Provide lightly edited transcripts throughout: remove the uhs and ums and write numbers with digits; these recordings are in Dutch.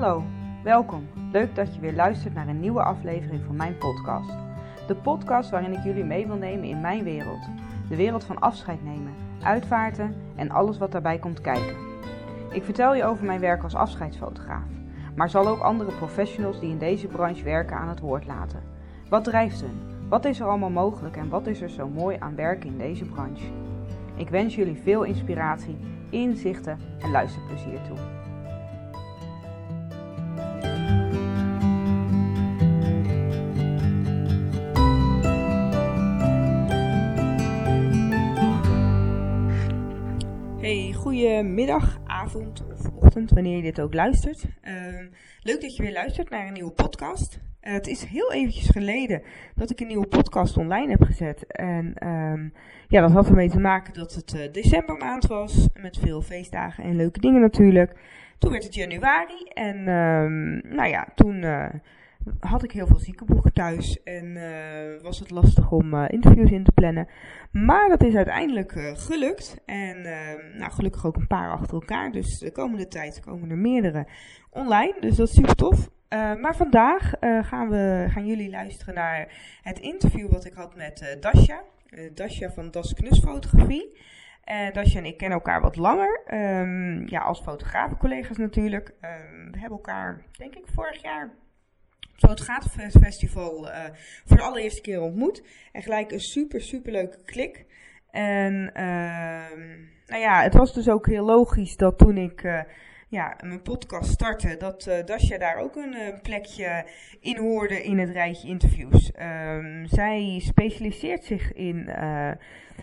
Hallo, welkom. Leuk dat je weer luistert naar een nieuwe aflevering van mijn podcast. De podcast waarin ik jullie mee wil nemen in mijn wereld. De wereld van afscheid nemen, uitvaarten en alles wat daarbij komt kijken. Ik vertel je over mijn werk als afscheidsfotograaf, maar zal ook andere professionals die in deze branche werken aan het woord laten. Wat drijft hen? Wat is er allemaal mogelijk en wat is er zo mooi aan werken in deze branche? Ik wens jullie veel inspiratie, inzichten en luisterplezier toe. Hey, goedemiddag, avond of ochtend, wanneer je dit ook luistert. Leuk dat je weer luistert naar een nieuwe podcast. Het is heel eventjes geleden dat ik een nieuwe podcast online heb gezet. En dat had ermee te maken dat het decembermaand was, met veel feestdagen en leuke dingen natuurlijk. Toen werd het januari en toen had ik heel veel ziekenboeken thuis en was het lastig om interviews in te plannen. Maar dat is uiteindelijk gelukt en gelukkig ook een paar achter elkaar. Dus de komende tijd komen er meerdere online, dus dat is super tof. Maar vandaag gaan jullie luisteren naar het interview wat ik had met Dasja. Dasja van Das Knus Fotografie. Dasja en ik kennen elkaar wat langer, als fotografencollega's natuurlijk. We hebben elkaar, denk ik, vorig jaar op het Gatenfestival voor de allereerste keer ontmoet. En gelijk een super, super leuke klik. En het was dus ook heel logisch dat toen ik mijn podcast startte, dat Dasja daar ook een plekje in hoorde in het rijtje interviews. Zij specialiseert zich in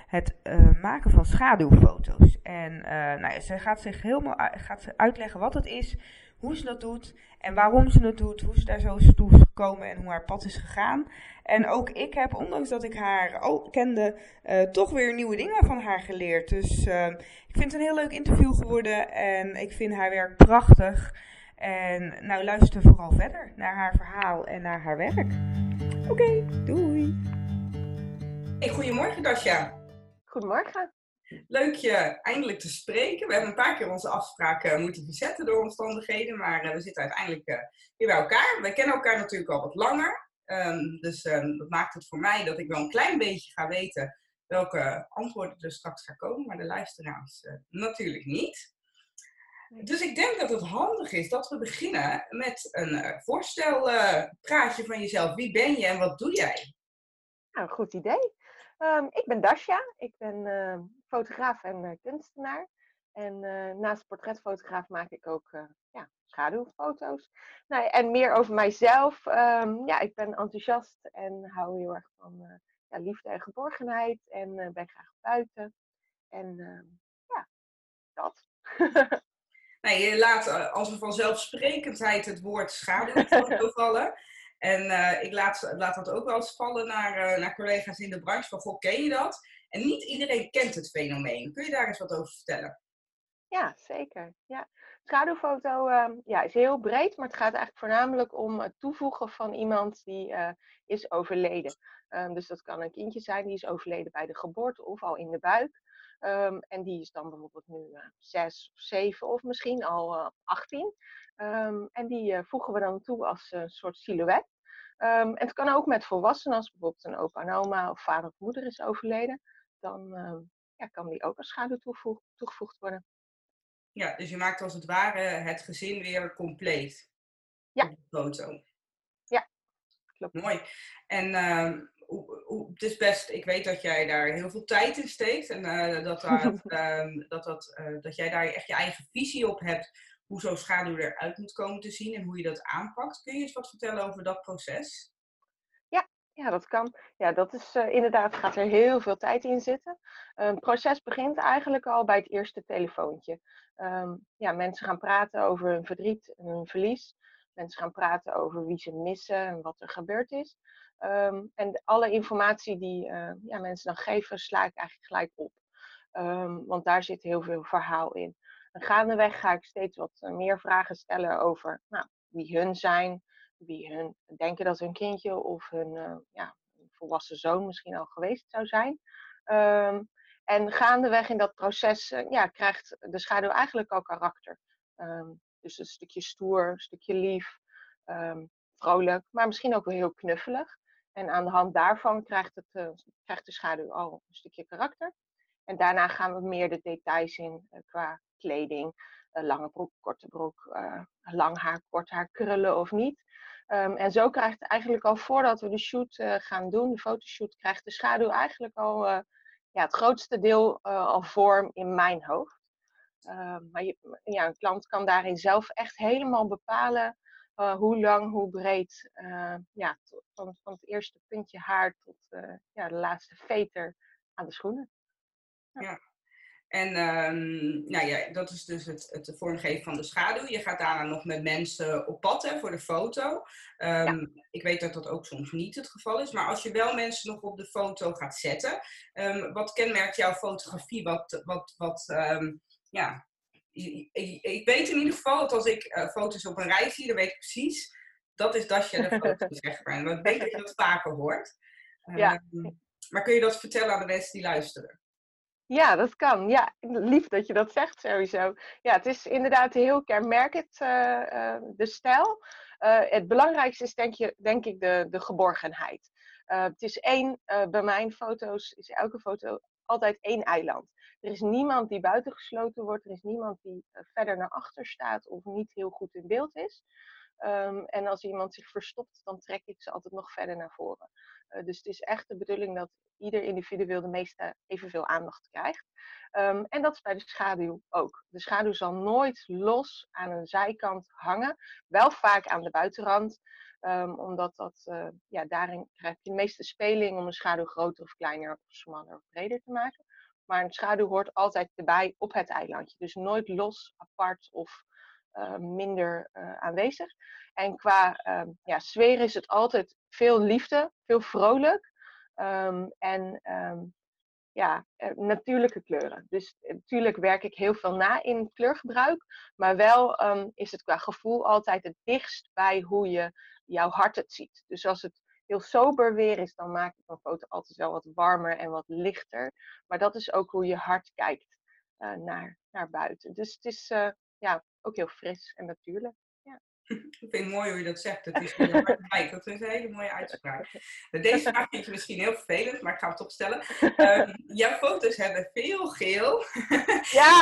het maken van schaduwfoto's. En zij gaat zich helemaal uitleggen wat het is, hoe ze dat doet en waarom ze het doet, hoe ze daar zo is toe is gekomen en hoe haar pad is gegaan. En ook ik heb, ondanks dat ik haar kende, toch weer nieuwe dingen van haar geleerd. Dus ik vind het een heel leuk interview geworden en ik vind haar werk prachtig. En nou, luister vooral verder naar haar verhaal en naar haar werk. Oké, doei! Hey, goedemorgen Dasja. Goedemorgen. Leuk je eindelijk te spreken. We hebben een paar keer onze afspraken moeten verzetten door omstandigheden, maar we zitten uiteindelijk weer bij elkaar. Wij kennen elkaar natuurlijk al wat langer, dus dat maakt het voor mij dat ik wel een klein beetje ga weten welke antwoorden er straks gaan komen, maar de luisteraars natuurlijk niet. Dus ik denk dat het handig is dat we beginnen met een voorstelpraatje van jezelf. Wie ben je en wat doe jij? Nou, goed idee. Ik ben Dasja, ik ben fotograaf en kunstenaar. En naast portretfotograaf maak ik ook schaduwfoto's. Nou, en meer over mijzelf. Ik ben enthousiast en hou heel erg van liefde en geborgenheid. En ben graag buiten. En dat. Nou, je laat als een vanzelfsprekendheid het woord schaduwfoto vallen. En ik laat dat ook wel eens vallen naar collega's in de branche van, goh, ken je dat? En niet iedereen kent het fenomeen. Kun je daar eens wat over vertellen? Ja, zeker. Ja. Schaduwfoto is heel breed, maar het gaat eigenlijk voornamelijk om het toevoegen van iemand die is overleden. Dus dat kan een kindje zijn die is overleden bij de geboorte of al in de buik. En die is dan bijvoorbeeld nu 6 of 7 of misschien al 18. En die voegen we dan toe als een soort silhouet. En het kan ook met volwassenen, als bijvoorbeeld een opa en oma of vader of moeder is overleden. Dan kan die ook als schaduw toegevoegd worden. Ja, dus je maakt als het ware het gezin weer compleet. Ja. Op de foto. Ja, klopt. Mooi. En het is best, ik weet dat jij daar heel veel tijd in steekt. En dat jij daar echt je eigen visie op hebt, hoe zo'n schaduw eruit moet komen te zien en hoe je dat aanpakt. Kun je eens wat vertellen over dat proces? Ja, dat kan. Ja, dat is inderdaad, gaat er heel veel tijd in zitten. Het proces begint eigenlijk al bij het eerste telefoontje. Mensen gaan praten over hun verdriet en hun verlies. Mensen gaan praten over wie ze missen en wat er gebeurd is. En alle informatie die mensen dan geven, sla ik eigenlijk gelijk op. Want daar zit heel veel verhaal in. En gaandeweg ga ik steeds wat meer vragen stellen over wie hun zijn, wie hun denken dat hun kindje of hun volwassen zoon misschien al geweest zou zijn. En gaandeweg in dat proces krijgt de schaduw eigenlijk al karakter. Dus een stukje stoer, een stukje lief, vrolijk, maar misschien ook wel heel knuffelig. En aan de hand daarvan krijgt de schaduw al een stukje karakter. En daarna gaan we meer de details in qua kleding. Lange broek, korte broek, lang haar, kort haar, krullen of niet. En zo krijgt eigenlijk al voordat we de shoot gaan doen, de fotoshoot, krijgt de schaduw eigenlijk al het grootste deel al vorm in mijn hoofd. Een klant kan daarin zelf echt helemaal bepalen hoe lang, hoe breed, van het eerste puntje haar tot de laatste veter aan de schoenen. Ja. En dat is dus het vormgeven van de schaduw. Je gaat daarna nog met mensen op pad voor de foto. Ik weet dat dat ook soms niet het geval is. Maar als je wel mensen nog op de foto gaat zetten, wat kenmerkt jouw fotografie? Ik weet in ieder geval dat als ik foto's op een rij zie, dan weet ik precies, dat is Dasja de foto, zeg maar. En dat weet ik dat vaker hoort. Maar kun je dat vertellen aan de mensen die luisteren? Ja, dat kan. Ja, lief dat je dat zegt sowieso. Ja, het is inderdaad heel kenmerkend, de stijl. Het belangrijkste is denk ik de geborgenheid. Het is bij mijn foto's is elke foto altijd één eiland. Er is niemand die buitengesloten wordt. Er is niemand die verder naar achter staat of niet heel goed in beeld is. En als iemand zich verstopt, dan trek ik ze altijd nog verder naar voren. Dus het is echt de bedoeling dat ieder individueel de meeste evenveel aandacht krijgt. En dat is bij de schaduw ook. De schaduw zal nooit los aan een zijkant hangen. Wel vaak aan de buitenrand. Omdat daarin krijg je de meeste speling om een schaduw groter of kleiner of smaller of breder te maken. Maar een schaduw hoort altijd erbij op het eilandje. Dus nooit los, apart of minder aanwezig. En qua sfeer is het altijd veel liefde, veel vrolijk. Natuurlijke kleuren. Dus natuurlijk werk ik heel veel na in kleurgebruik. Maar wel is het qua gevoel altijd het dichtst bij hoe je jouw hart het ziet. Dus als het heel sober weer is, dan maak ik mijn foto altijd wel wat warmer en wat lichter. Maar dat is ook hoe je hart kijkt naar buiten. Dus het is ook heel fris en natuurlijk. Ik vind het mooi hoe je dat zegt. Het is heel hard. Dat is een hele mooie uitspraak. Deze vraag vind je misschien heel vervelend, maar ik ga het toch stellen. Jouw foto's hebben veel geel. Ja.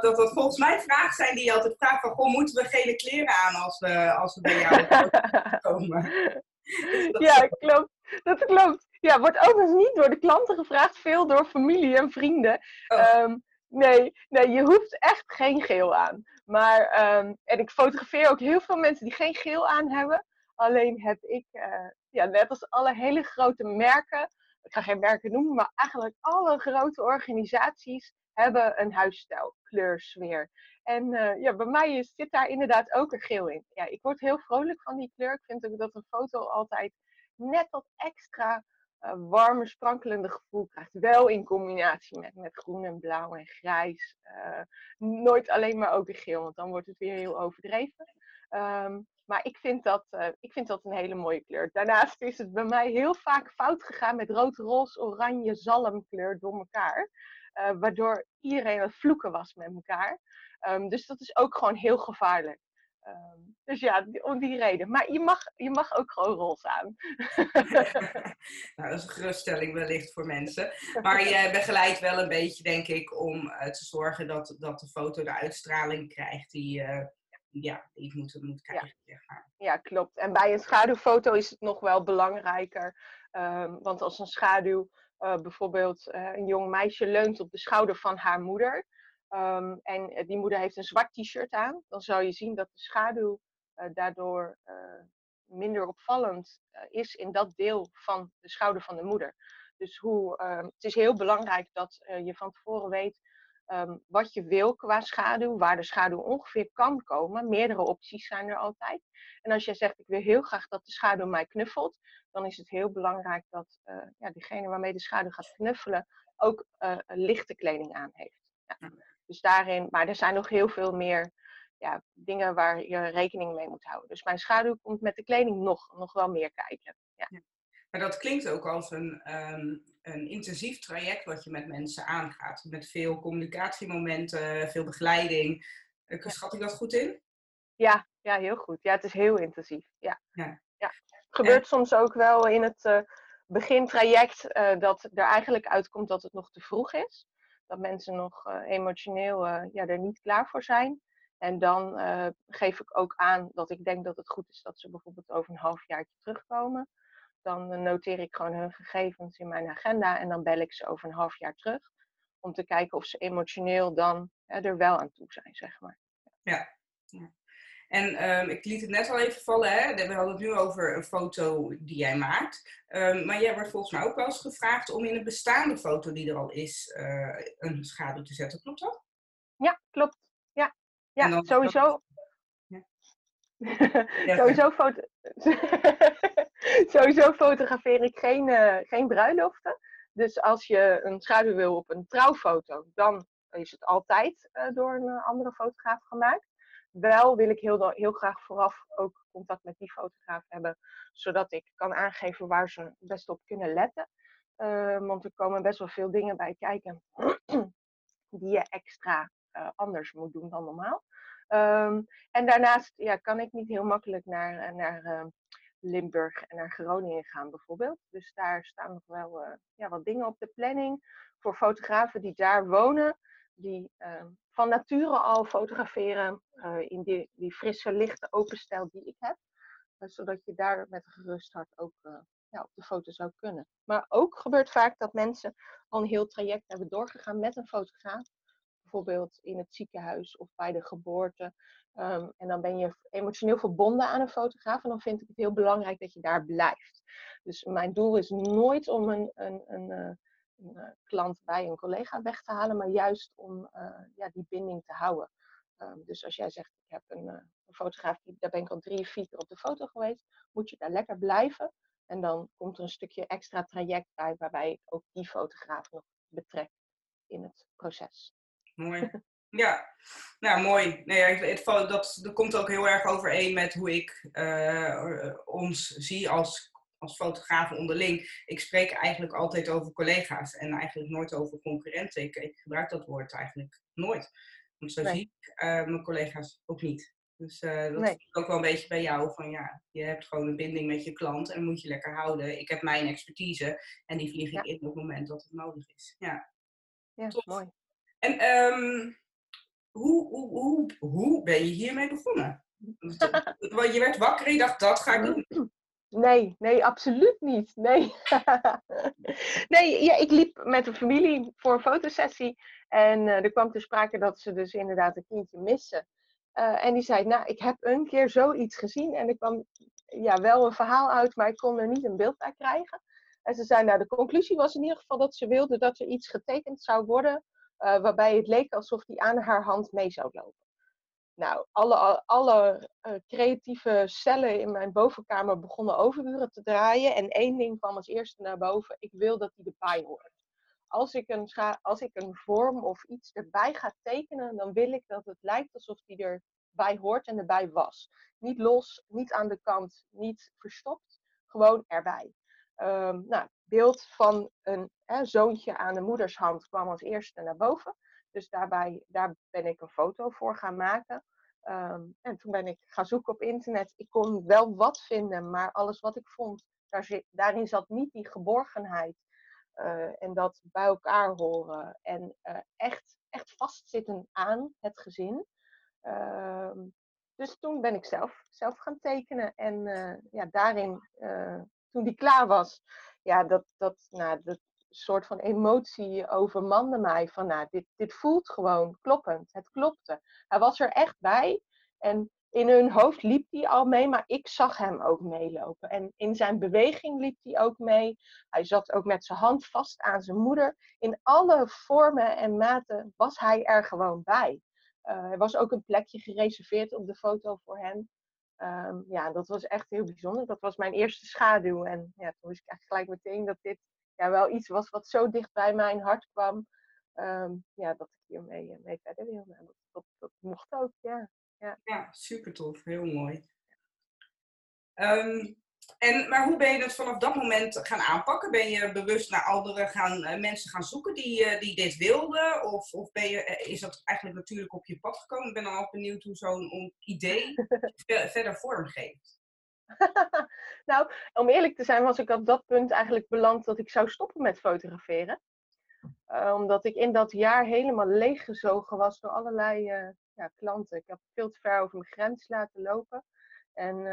Dat volgens mij vragen zijn die je altijd vraagt van, goh, moeten we gele kleren aan als we bij jou komen? Klopt. Dat klopt. Ja, wordt overigens niet door de klanten gevraagd, veel door familie en vrienden. Oh. Nee, je hoeft echt geen geel aan. Maar, en ik fotografeer ook heel veel mensen die geen geel aan hebben. Alleen heb ik, net als alle hele grote merken, ik ga geen merken noemen, maar eigenlijk alle grote organisaties hebben een huisstijl, kleursfeer. En bij mij zit daar inderdaad ook een geel in. Ja, ik word heel vrolijk van die kleur. Ik vind ook dat een foto altijd net dat extra warme, sprankelende gevoel krijgt. Wel in combinatie met groen en blauw en grijs. Nooit alleen maar ook de geel, want dan wordt het weer heel overdreven. Maar ik vind dat een hele mooie kleur. Daarnaast is het bij mij heel vaak fout gegaan met rood, roze, oranje, zalmkleur door elkaar. Waardoor iedereen aan vloeken was met elkaar. Dus dat is ook gewoon heel gevaarlijk. Om die reden. Maar je mag ook gewoon roze aan. Nou, dat is een geruststelling wellicht voor mensen. Maar je begeleidt wel een beetje, denk ik, om te zorgen dat de foto de uitstraling krijgt die ik moet krijgen. Ja. Zeg maar. Ja, klopt. En bij een schaduwfoto is het nog wel belangrijker. Want als een schaduw bijvoorbeeld een jong meisje leunt op de schouder van haar moeder. En die moeder heeft een zwart t-shirt aan. Dan zou je zien dat de schaduw daardoor minder opvallend is in dat deel van de schouder van de moeder. Dus het is heel belangrijk dat je van tevoren weet wat je wil qua schaduw. Waar de schaduw ongeveer kan komen. Meerdere opties zijn er altijd. En als jij zegt, ik wil heel graag dat de schaduw mij knuffelt. Dan is het heel belangrijk dat degene waarmee de schaduw gaat knuffelen ook lichte kleding aan heeft. Ja. Dus daarin, maar er zijn nog heel veel meer dingen waar je rekening mee moet houden. Dus mijn schaduw komt met de kleding nog wel meer kijken. Ja. Ja. Maar dat klinkt ook als een een intensief traject wat je met mensen aangaat. Met veel communicatiemomenten, veel begeleiding. Schat ik dat goed in? Ja, ja, heel goed. Ja, het is heel intensief. Ja. Ja. Ja. Het gebeurt soms ook wel in het begintraject dat er eigenlijk uitkomt dat het nog te vroeg is. Dat mensen nog emotioneel er niet klaar voor zijn. En dan geef ik ook aan dat ik denk dat het goed is dat ze bijvoorbeeld over een halfjaartje terugkomen. Dan noteer ik gewoon hun gegevens in mijn agenda en dan bel ik ze over een halfjaar terug. Om te kijken of ze emotioneel dan er wel aan toe zijn, zeg maar. Ja, ja. En ik liet het net al even vallen, hè? We hadden het nu over een foto die jij maakt. Maar jij wordt volgens mij ook wel eens gevraagd om in een bestaande foto die er al is een schaduw te zetten. Klopt dat? Ja, klopt. Ja, ja dan... sowieso. Ja. Sowieso fotografeer ik geen bruiloften. Dus als je een schaduw wil op een trouwfoto, dan is het altijd door een andere fotograaf gemaakt. Wel wil ik heel graag vooraf ook contact met die fotograaf hebben, zodat ik kan aangeven waar ze best op kunnen letten. Want er komen best wel veel dingen bij kijken die je extra anders moet doen dan normaal. En daarnaast kan ik niet heel makkelijk naar Limburg en naar Groningen gaan bijvoorbeeld. Dus daar staan nog wel wat dingen op de planning voor fotografen die daar wonen. Die van nature al fotograferen in die frisse, lichte, open stijl die ik heb. Zodat je daar met een gerust hart ook op de foto zou kunnen. Maar ook gebeurt vaak dat mensen al een heel traject hebben doorgegaan met een fotograaf. Bijvoorbeeld in het ziekenhuis of bij de geboorte. En dan ben je emotioneel verbonden aan een fotograaf. En dan vind ik het heel belangrijk dat je daar blijft. Dus mijn doel is nooit om een klant bij een collega weg te halen, maar juist om die binding te houden. Dus als jij zegt, ik heb een fotograaf, daar ben ik al 3 of 4 keer op de foto geweest, moet je daar lekker blijven. En dan komt er een stukje extra traject bij, waarbij ik ook die fotograaf nog betrek in het proces. Mooi. Ja, nou mooi. Nee, dat komt ook heel erg overeen met hoe ik ons zie als fotografen onderling. Ik spreek eigenlijk altijd over collega's en eigenlijk nooit over concurrenten. Ik gebruik dat woord eigenlijk nooit. Want zo zie ik mijn collega's ook niet. Dus dat vind ik ook wel een beetje bij jou. Van ja, je hebt gewoon een binding met je klant en moet je lekker houden. Ik heb mijn expertise en die vlieg ik in op het moment dat het nodig is. Ja, ja, tot. Mooi. En hoe ben je hiermee begonnen? Want je werd wakker en je dacht, dat ga ik doen. Nee, absoluut niet. Nee, ik liep met een familie voor een fotosessie. En er kwam ter sprake dat ze dus inderdaad een kindje missen. En die zei, nou, ik heb een keer zoiets gezien. En er kwam wel een verhaal uit, maar ik kon er niet een beeld bij krijgen. En ze zei, nou, de conclusie was in ieder geval dat ze wilde dat er iets getekend zou worden. Waarbij het leek alsof die aan haar hand mee zou lopen. Nou, alle creatieve cellen in mijn bovenkamer begonnen overuren te draaien. En één ding kwam als eerste naar boven. Ik wil dat die erbij hoort. Als ik een vorm of iets erbij ga tekenen, dan wil ik dat het lijkt alsof die erbij hoort en erbij was. Niet los, niet aan de kant, niet verstopt. Gewoon erbij. Het beeld van een zoontje aan de moedershand kwam als eerste naar boven. Dus daar ben ik een foto voor gaan maken. En toen ben ik gaan zoeken op internet. Ik kon wel wat vinden, maar alles wat ik vond, daarin zat niet die geborgenheid. En dat bij elkaar horen. En echt vastzitten aan het gezin. Dus toen ben ik zelf gaan tekenen. En daarin, toen die klaar was, dat soort van emotie overmande mij van, nou, dit voelt gewoon kloppend. Het klopte. Hij was er echt bij en in hun hoofd liep hij al mee, maar ik zag hem ook meelopen. En in zijn beweging liep hij ook mee. Hij zat ook met zijn hand vast aan zijn moeder. In alle vormen en maten was hij er gewoon bij. Er was ook een plekje gereserveerd op de foto voor hem. Dat was echt heel bijzonder. Dat was mijn eerste schaduw. En toen wist ik eigenlijk gelijk meteen dat dit wel iets was wat zo dicht bij mijn hart kwam, dat ik hiermee verder wilde. En dat mocht ook, ja. Ja, super tof. Heel mooi. Maar hoe ben je het vanaf dat moment gaan aanpakken? Ben je bewust naar anderen mensen gaan zoeken die dit wilden? Of is dat eigenlijk natuurlijk op je pad gekomen? Ik ben dan ook benieuwd hoe zo'n idee verder vormgeeft. Nou, om eerlijk te zijn was ik op dat punt eigenlijk beland dat ik zou stoppen met fotograferen. Omdat ik in dat jaar helemaal leeggezogen was door allerlei klanten. Ik heb veel te ver over mijn grens laten lopen. En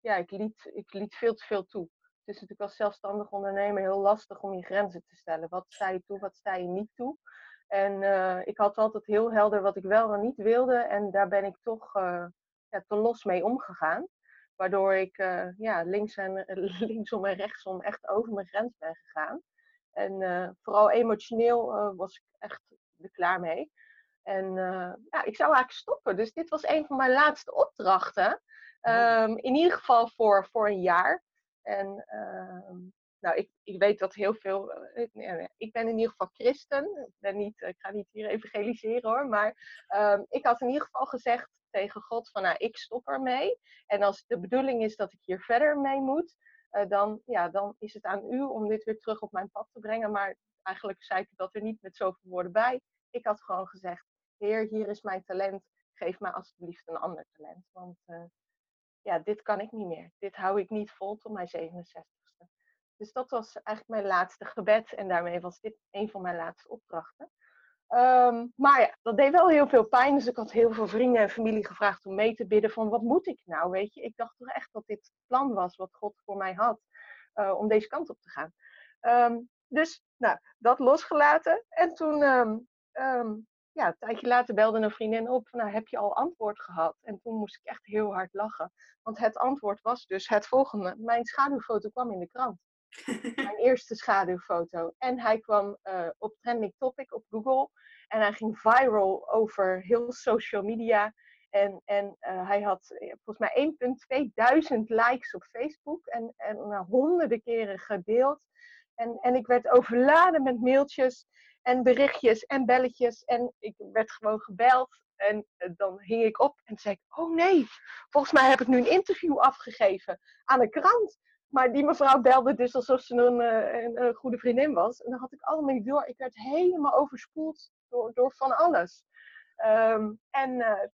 ik liet veel te veel toe. Het is natuurlijk als zelfstandig ondernemer heel lastig om je grenzen te stellen. Wat sta je toe, wat sta je niet toe? En ik had altijd heel helder wat ik wel en niet wilde. En daar ben ik toch te los mee omgegaan. Waardoor ik linksom en rechtsom echt over mijn grens ben gegaan. En vooral emotioneel was ik echt er klaar mee. En ik zou eigenlijk stoppen. Dus dit was een van mijn laatste opdrachten. In ieder geval voor een jaar. En ik weet dat heel veel... Ik ben in ieder geval christen. Ik ga niet hier evangeliseren hoor. Maar ik had in ieder geval gezegd tegen God van ik stop ermee. En als de bedoeling is dat ik hier verder mee moet... Dan is het aan u om dit weer terug op mijn pad te brengen. Maar eigenlijk zei ik dat er niet met zoveel woorden bij. Ik had gewoon gezegd, Heer, hier is mijn talent. Geef mij alsjeblieft een ander talent. Want dit kan ik niet meer. Dit hou ik niet vol tot mijn 67ste. Dus dat was eigenlijk mijn laatste gebed. En daarmee was dit een van mijn laatste opdrachten. Dat deed wel heel veel pijn. Dus ik had heel veel vrienden en familie gevraagd om mee te bidden van wat moet ik nou, weet je. Ik dacht toch echt dat dit het plan was wat God voor mij had om deze kant op te gaan. Dat losgelaten. En toen, een tijdje later belde een vriendin op van heb je al antwoord gehad? En toen moest ik echt heel hard lachen. Want het antwoord was dus het volgende. Mijn schaduwfoto kwam in de krant. Mijn eerste schaduwfoto. En hij kwam op Trending Topic op Google. En hij ging viral over heel social media. En hij had volgens mij 1.2000 likes op Facebook. En honderden keren gedeeld. En ik werd overladen met mailtjes en berichtjes en belletjes. En ik werd gewoon gebeld. En dan hing ik op en zei ik, oh nee, volgens mij heb ik nu een interview afgegeven aan een krant. Maar die mevrouw belde dus alsof ze een goede vriendin was. En dan had ik allemaal niet door. Ik werd helemaal overspoeld door van alles.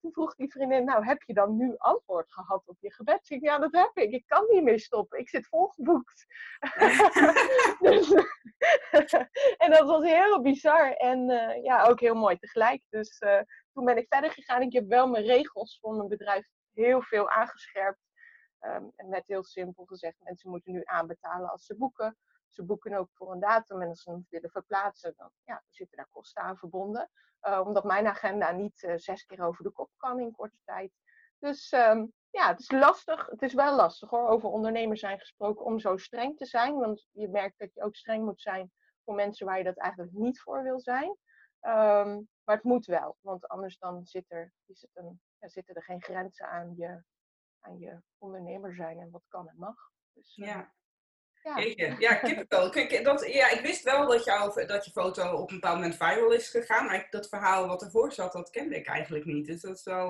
Toen vroeg die vriendin, nou heb je dan nu antwoord gehad op je gebed? Ik zei, ja dat heb ik. Ik kan niet meer stoppen. Ik zit volgeboekt. Dus, en dat was heel bizar. En ook heel mooi tegelijk. Dus toen ben ik verder gegaan. Ik heb wel mijn regels voor mijn bedrijf heel veel aangescherpt. En met heel simpel gezegd, mensen moeten nu aanbetalen als ze boeken. Ze boeken ook voor een datum en als ze hem willen verplaatsen, dan zitten daar kosten aan verbonden. Omdat mijn agenda niet 6 keer over de kop kan in korte tijd. Dus het is lastig. Het is wel lastig hoor, over ondernemers zijn gesproken om zo streng te zijn. Want je merkt dat je ook streng moet zijn voor mensen waar je dat eigenlijk niet voor wil zijn. Maar het moet wel, want anders dan zitten er geen grenzen aan je ondernemer zijn en wat kan en mag. Dus, kippenvel. Kijk, ik wist wel dat je foto op een bepaald moment viral is gegaan, maar dat verhaal wat ervoor zat, dat kende ik eigenlijk niet. Dus dat is wel...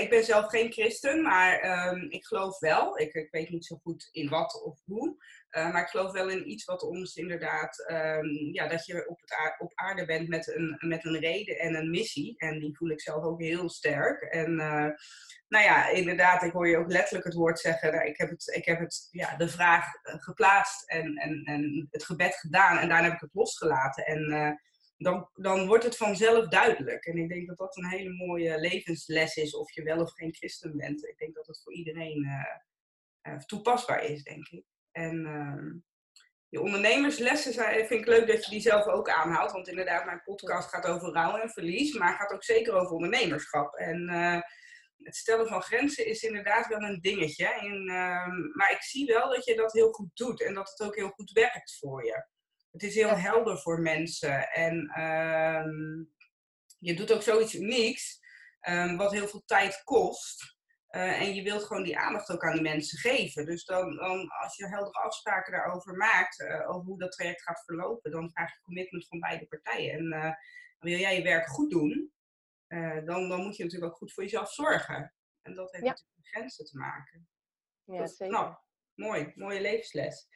ik ben zelf geen christen, maar ik geloof wel. Ik weet niet zo goed in wat of hoe. Maar ik geloof wel in iets wat ons inderdaad... dat je op aarde bent met een reden en een missie. En die voel ik zelf ook heel sterk. En inderdaad, ik hoor je ook letterlijk het woord zeggen. Nou, ik heb de vraag geplaatst en het gebed gedaan. En daarna heb ik het losgelaten. En... Dan wordt het vanzelf duidelijk. En ik denk dat dat een hele mooie levensles is, of je wel of geen christen bent. Ik denk dat het voor iedereen toepasbaar is, denk ik. En je ondernemerslessen vind ik leuk dat je die zelf ook aanhaalt. Want inderdaad, mijn podcast gaat over rouw en verlies, maar gaat ook zeker over ondernemerschap. En het stellen van grenzen is inderdaad wel een dingetje. Maar ik zie wel dat je dat heel goed doet en dat het ook heel goed werkt voor je. Het is heel helder voor mensen en je doet ook zoiets unieks wat heel veel tijd kost. En je wilt gewoon die aandacht ook aan die mensen geven. Dus dan als je heldere afspraken daarover maakt, over hoe dat traject gaat verlopen, dan vraag je commitment van beide partijen. En wil jij je werk goed doen, dan moet je natuurlijk ook goed voor jezelf zorgen. En dat heeft natuurlijk met grenzen te maken. Ja, dat is zeker. Knap. Mooi, mooie levensles.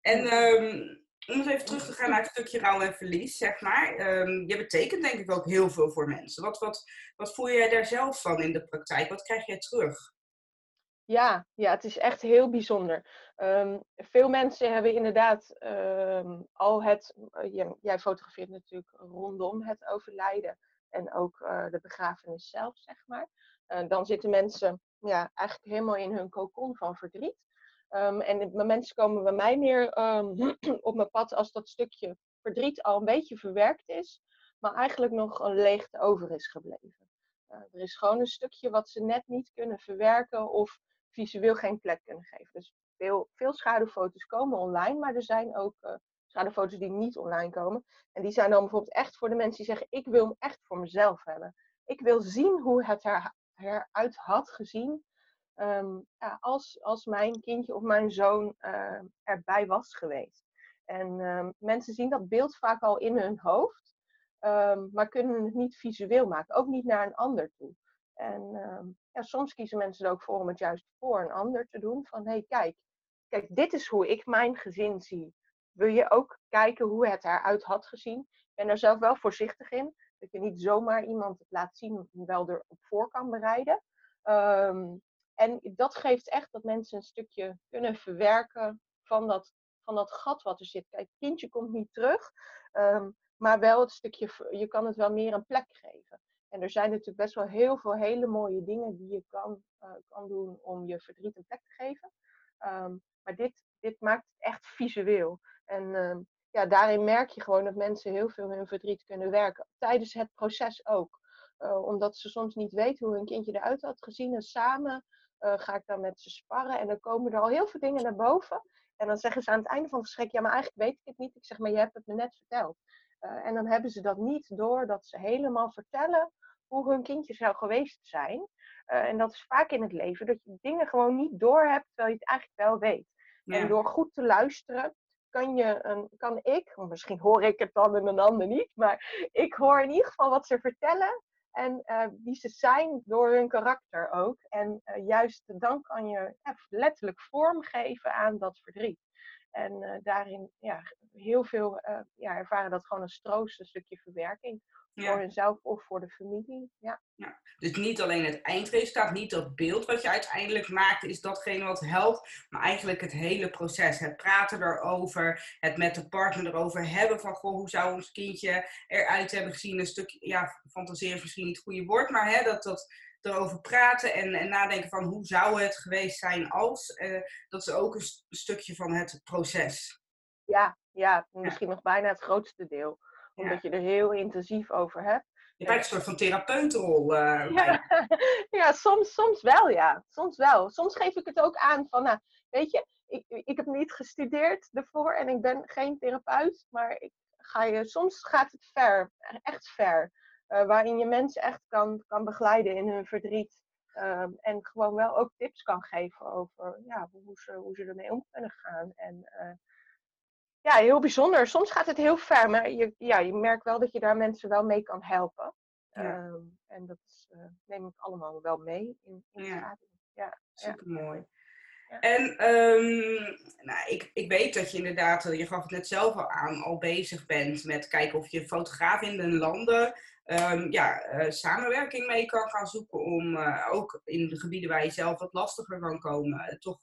En om eens even terug te gaan naar het stukje rouw en verlies, zeg maar. Je betekent denk ik ook heel veel voor mensen. Wat voel jij daar zelf van in de praktijk? Wat krijg jij terug? Ja, het is echt heel bijzonder. Veel mensen hebben inderdaad jij fotografeert natuurlijk rondom het overlijden en ook de begrafenis zelf, zeg maar. Dan zitten mensen eigenlijk helemaal in hun cocon van verdriet. En mensen komen bij mij meer op mijn pad als dat stukje verdriet al een beetje verwerkt is, maar eigenlijk nog een leegte over is gebleven. Er is gewoon een stukje wat ze net niet kunnen verwerken of visueel geen plek kunnen geven. Dus veel schaduwfoto's komen online, maar er zijn ook schaduwfoto's die niet online komen. En die zijn dan bijvoorbeeld echt voor de mensen die zeggen, ik wil hem echt voor mezelf hebben. Ik wil zien hoe het eruit had gezien als mijn kindje of mijn zoon erbij was geweest. En mensen zien dat beeld vaak al in hun hoofd. Maar kunnen het niet visueel maken. Ook niet naar een ander toe. En soms kiezen mensen er ook voor om het juist voor een ander te doen. Van, hey, kijk, dit is hoe ik mijn gezin zie. Wil je ook kijken hoe het eruit had gezien? Ik ben er zelf wel voorzichtig in. Dat je niet zomaar iemand het laat zien, wel erop voor kan bereiden. En dat geeft echt dat mensen een stukje kunnen verwerken van dat gat wat er zit. Kijk, het kindje komt niet terug. Maar wel het stukje, je kan het wel meer een plek geven. En er zijn natuurlijk best wel heel veel hele mooie dingen die je kan doen om je verdriet een plek te geven. Maar dit maakt het echt visueel. En daarin merk je gewoon dat mensen heel veel hun verdriet kunnen werken. Tijdens het proces ook. Omdat ze soms niet weten hoe hun kindje eruit had gezien. En samen ga ik dan met ze sparren. En dan komen er al heel veel dingen naar boven. En dan zeggen ze aan het einde van het gesprek, ja, maar eigenlijk weet ik het niet. Ik zeg, maar je hebt het me net verteld. En dan hebben ze dat niet door dat ze helemaal vertellen hoe hun kindje zou geweest zijn. En dat is vaak in het leven, dat je dingen gewoon niet door hebt, terwijl je het eigenlijk wel weet. Ja. En door goed te luisteren kan ik, misschien hoor ik het dan en een ander niet, maar ik hoor in ieder geval wat ze vertellen en wie ze zijn door hun karakter ook. En juist dan kan je letterlijk vorm geven aan dat verdriet. En daarin heel veel ervaren dat gewoon als troost, een stukje verwerking voor hunzelf of voor de familie. Ja. Ja. Dus niet alleen het eindresultaat, niet dat beeld wat je uiteindelijk maakt is datgene wat helpt, maar eigenlijk het hele proces. Het praten erover, het met de partner erover hebben van goh, hoe zou ons kindje eruit hebben gezien. Een stuk, fantaseren is misschien niet het goede woord, maar dat erover praten en nadenken van hoe zou het geweest zijn als. Dat is ook een stukje van het proces. Ja, misschien nog bijna het grootste deel. Omdat je er heel intensief over hebt. Je krijgt een soort van therapeutenrol. Soms wel, ja. Soms wel. Soms geef ik het ook aan van, nou, weet je, ik heb niet gestudeerd ervoor en ik ben geen therapeut. Maar soms gaat het ver. Echt ver. Waarin je mensen echt kan begeleiden in hun verdriet. En gewoon wel ook tips kan geven over hoe ze ermee om kunnen gaan. En heel bijzonder. Soms gaat het heel ver, maar je merkt wel dat je daar mensen wel mee kan helpen. Ja. En dat neem ik allemaal wel mee in de radio. Ja, supermooi. Ja. En ik weet dat je inderdaad, je gaf het net zelf al aan, al bezig bent met kijken of je fotograaf in de landen samenwerking mee kan gaan zoeken om ook in de gebieden waar je zelf wat lastiger kan komen, toch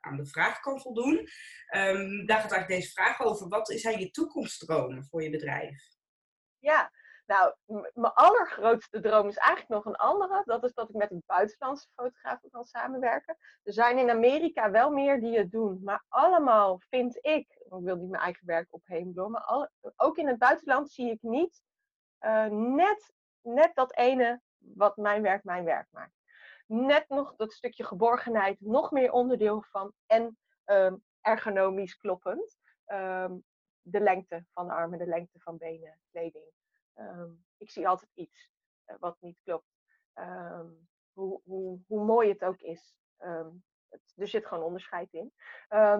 aan de vraag kan voldoen. Daar gaat eigenlijk deze vraag over. Wat zijn je toekomstdromen voor je bedrijf? Ja, nou, mijn allergrootste droom is eigenlijk nog een andere. Dat is dat ik met een buitenlandse fotograaf kan samenwerken. Er zijn in Amerika wel meer die het doen. Maar allemaal vind ik wil niet mijn eigen werk opheen, ook in het buitenland zie ik niet net dat ene wat mijn werk maakt. Net nog dat stukje geborgenheid, nog meer onderdeel van en ergonomisch kloppend. De lengte van de armen, de lengte van benen, kleding. Ik zie altijd iets wat niet klopt. Hoe mooi het ook is. Er zit gewoon onderscheid in.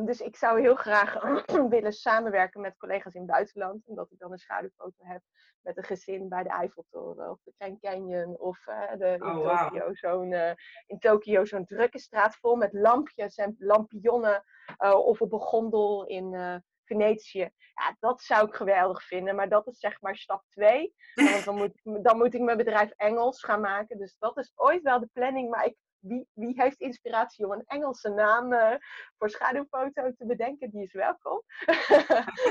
Dus ik zou heel graag willen samenwerken met collega's in het buitenland. Omdat ik dan een schaduwfoto heb met een gezin bij de Eiffeltoren. Of de Grand Canyon. Of in Tokio zo'n drukke straat vol met lampjes en lampionnen. Of op een gondel in Venetië. Ja, dat zou ik geweldig vinden. Maar dat is zeg maar stap 2. Want dan moet ik mijn bedrijf Engels gaan maken. Dus dat is ooit wel de planning. Maar wie heeft inspiratie om een Engelse naam voor schaduwfoto te bedenken, die is welkom.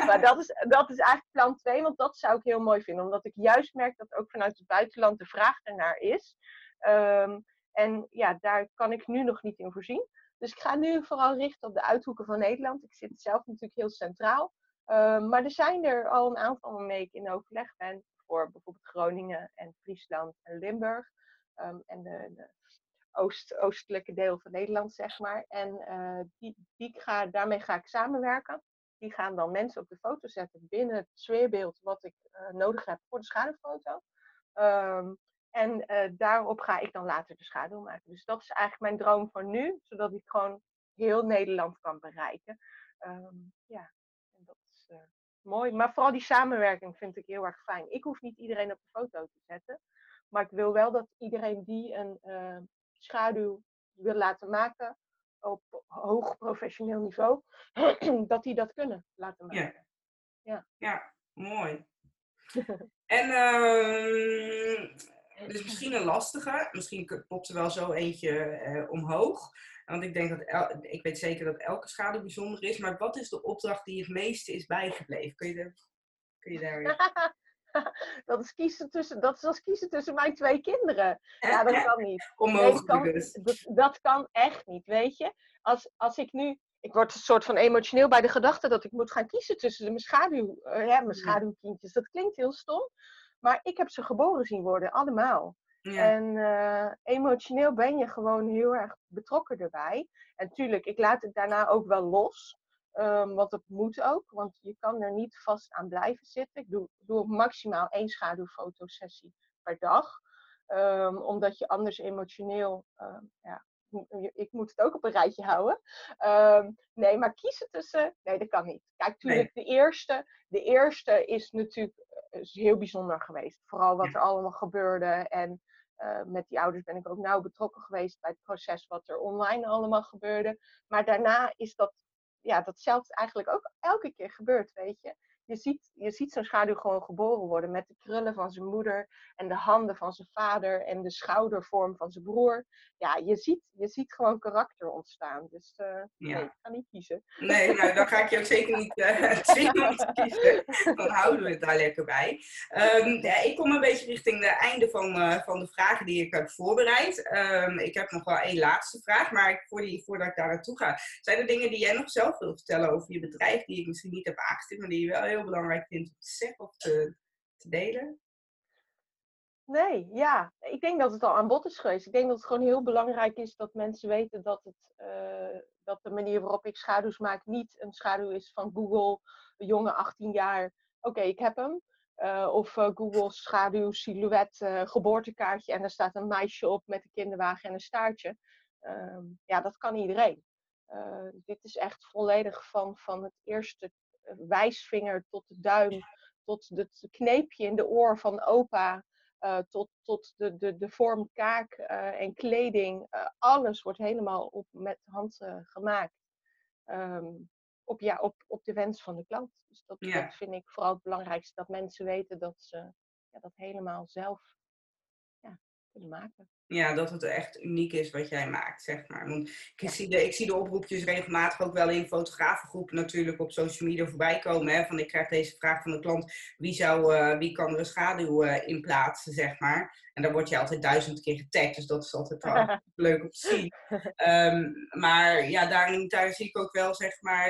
Maar dat is eigenlijk plan 2, want dat zou ik heel mooi vinden. Omdat ik juist merk dat ook vanuit het buitenland de vraag ernaar is. En ja, daar kan ik nu nog niet in voorzien. Dus ik ga nu vooral richten op de uithoeken van Nederland. Ik zit zelf natuurlijk heel centraal. Maar er zijn er al een aantal waarmee ik in overleg ben. Voor bijvoorbeeld Groningen en Friesland en Limburg. En de oostelijke deel van Nederland, zeg maar. En daarmee ga ik samenwerken. Die gaan dan mensen op de foto zetten binnen het sfeerbeeld wat ik nodig heb voor de schaduwfoto. Daarop ga ik dan later de schaduw maken. Dus dat is eigenlijk mijn droom voor nu, zodat ik gewoon heel Nederland kan bereiken. En dat is mooi. Maar vooral die samenwerking vind ik heel erg fijn. Ik hoef niet iedereen op de foto te zetten. Maar ik wil wel dat iedereen die een schaduw wil laten maken op hoog professioneel niveau, dat die dat kunnen laten maken. Ja, mooi. En dus misschien een lastige, misschien popt er wel zo eentje omhoog. Want ik denk dat ik weet zeker dat elke schaduw bijzonder is. Maar wat is de opdracht die het meeste is bijgebleven? Kun je daarin? Dat is als kiezen tussen mijn twee kinderen. Ja, dat kan niet. Onmogelijk dus. Dat kan echt niet, weet je. Als ik nu... Ik word een soort van emotioneel bij de gedachte dat ik moet gaan kiezen tussen mijn schaduwkindjes. Dat klinkt heel stom. Maar ik heb ze geboren zien worden, allemaal. Ja. En emotioneel ben je gewoon heel erg betrokken erbij. En tuurlijk, ik laat het daarna ook wel los. Want dat moet ook, want je kan er niet vast aan blijven zitten. Ik doe maximaal 1 schaduwfotosessie per dag. Omdat je anders emotioneel... ik moet het ook op een rijtje houden. Nee, maar kiezen tussen... Nee, dat kan niet. Kijk, tuurlijk, de eerste is natuurlijk heel bijzonder geweest. Vooral wat er allemaal gebeurde. En met die ouders ben ik ook nauw betrokken geweest bij het proces wat er online allemaal gebeurde. Maar daarna is dat... Ja, datzelfde is eigenlijk ook elke keer gebeurd, weet je. Je ziet zo'n schaduw gewoon geboren worden met de krullen van zijn moeder en de handen van zijn vader en de schoudervorm van zijn broer. Ja, je ziet gewoon karakter ontstaan. Dus nee, ik ga niet kiezen. Nee, nou, dan ga ik je ook zeker niet kiezen. Dan houden we het daar lekker bij. Ik kom een beetje richting het einde van de vragen die ik heb voorbereid. Ik heb nog wel 1 laatste vraag, maar voordat ik daar naartoe ga. Zijn er dingen die jij nog zelf wilt vertellen over je bedrijf die ik misschien niet heb aangestipt, maar die je wel heel belangrijk vindt om te zeggen of te delen? Nee, ja. Ik denk dat het al aan bod is geweest. Ik denk dat het gewoon heel belangrijk is dat mensen weten dat de manier waarop ik schaduws maak niet een schaduw is van Google, een jonge 18 jaar, oké, ik heb hem. Of Google schaduw, silhouet, geboortekaartje en daar staat een meisje op met een kinderwagen en een staartje. Ja, dat kan iedereen. Dit is echt volledig van het eerste wijsvinger tot de duim, tot het kneepje in de oor van opa, tot de vorm kaak en kleding. Alles wordt helemaal met hand gemaakt. Op de wens van de klant. Dus dat vind ik vooral het belangrijkste. Dat mensen weten dat ze dat helemaal zelf kunnen maken. Ja, dat het echt uniek is wat jij maakt, zeg maar. Want ik zie de oproepjes regelmatig ook wel in fotografengroepen natuurlijk op social media voorbij komen. Hè? Van ik krijg deze vraag van de klant, wie kan er een schaduw in plaatsen, zeg maar. En dan word je altijd 1000 keer getagd, dus dat is altijd wel leuk om te zien. Maar ja, daar zie ik ook wel, zeg maar,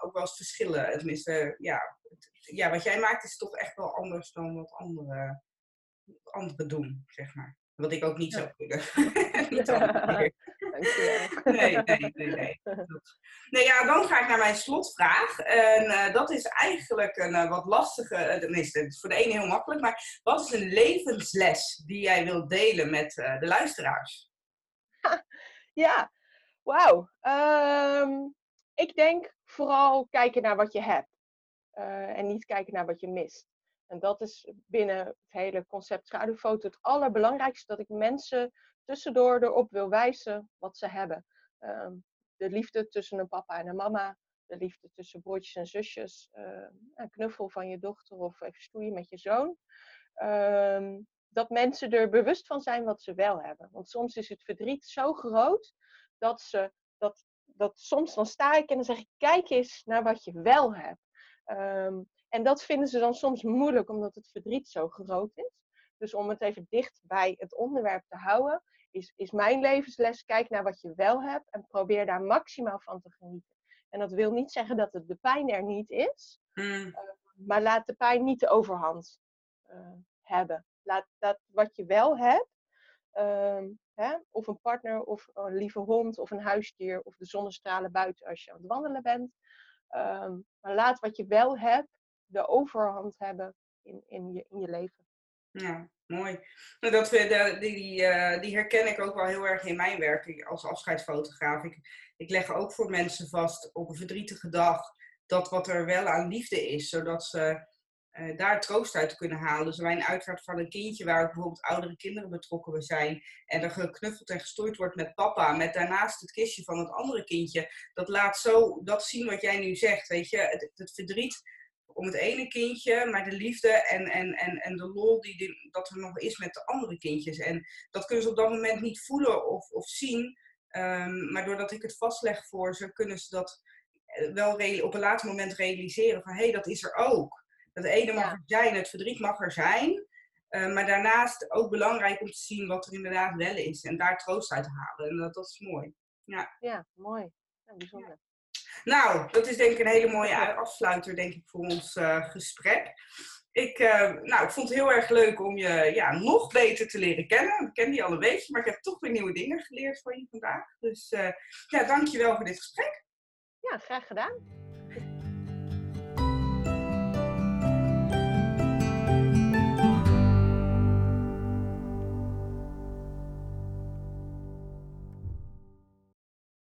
ook wel eens verschillen. Tenminste, wat jij maakt is toch echt wel anders dan wat anderen doen, zeg maar. Wat ik ook niet zou kunnen. Nee. Nou ja, dan ga ik naar mijn slotvraag. En dat is eigenlijk een wat lastige... voor de ene heel makkelijk. Maar wat is een levensles die jij wilt delen met de luisteraars? Ja, Wauw. Ik denk vooral kijken naar wat je hebt. En niet kijken naar wat je mist. En dat is binnen het hele concept schaduwfoto het allerbelangrijkste. Dat ik mensen tussendoor erop wil wijzen wat ze hebben. De liefde tussen een papa en een mama. De liefde tussen broertjes en zusjes. Een knuffel van je dochter of even stoeien met je zoon. Dat mensen er bewust van zijn wat ze wel hebben. Want soms is het verdriet zo groot dat ze... Dat soms dan sta ik en dan zeg ik, kijk eens naar wat je wel hebt. En dat vinden ze dan soms moeilijk, omdat het verdriet zo groot is. Dus om het even dicht bij het onderwerp te houden, is mijn levensles, kijk naar wat je wel hebt en probeer daar maximaal van te genieten. En dat wil niet zeggen dat de pijn er niet is, maar laat de pijn niet de overhand hebben. Laat dat wat je wel hebt, of een partner, of een lieve hond, of een huisdier, of de zonnestralen buiten als je aan het wandelen bent. Maar laat wat je wel hebt, de overhand hebben in je leven. Ja, mooi. Die herken ik ook wel heel erg in mijn werk als afscheidsfotograaf. Ik leg ook voor mensen vast op een verdrietige dag dat wat er wel aan liefde is, zodat ze daar troost uit kunnen halen. Dus bij een uitvaart van een kindje waar ook bijvoorbeeld oudere kinderen betrokken zijn en er geknuffeld en gestoeid wordt met papa, met daarnaast het kistje van het andere kindje, dat laat zo dat zien wat jij nu zegt, weet je, het verdriet om het ene kindje, maar de liefde en de lol dat er nog is met de andere kindjes. En dat kunnen ze op dat moment niet voelen of zien, maar doordat ik het vastleg voor ze, kunnen ze dat wel op een later moment realiseren van, hé, dat is er ook. Dat ene mag er zijn, het verdriet mag er zijn. Maar daarnaast ook belangrijk om te zien wat er inderdaad wel is. En daar troost uit halen. En dat is mooi. Ja, mooi. Ja, bijzonder. Ja. Nou, dat is denk ik een hele mooie afsluiter denk ik, voor ons gesprek. Ik vond het heel erg leuk om je nog beter te leren kennen. Ik ken die al een beetje, maar ik heb toch weer nieuwe dingen geleerd van je vandaag. Dus dankjewel voor dit gesprek. Ja, graag gedaan.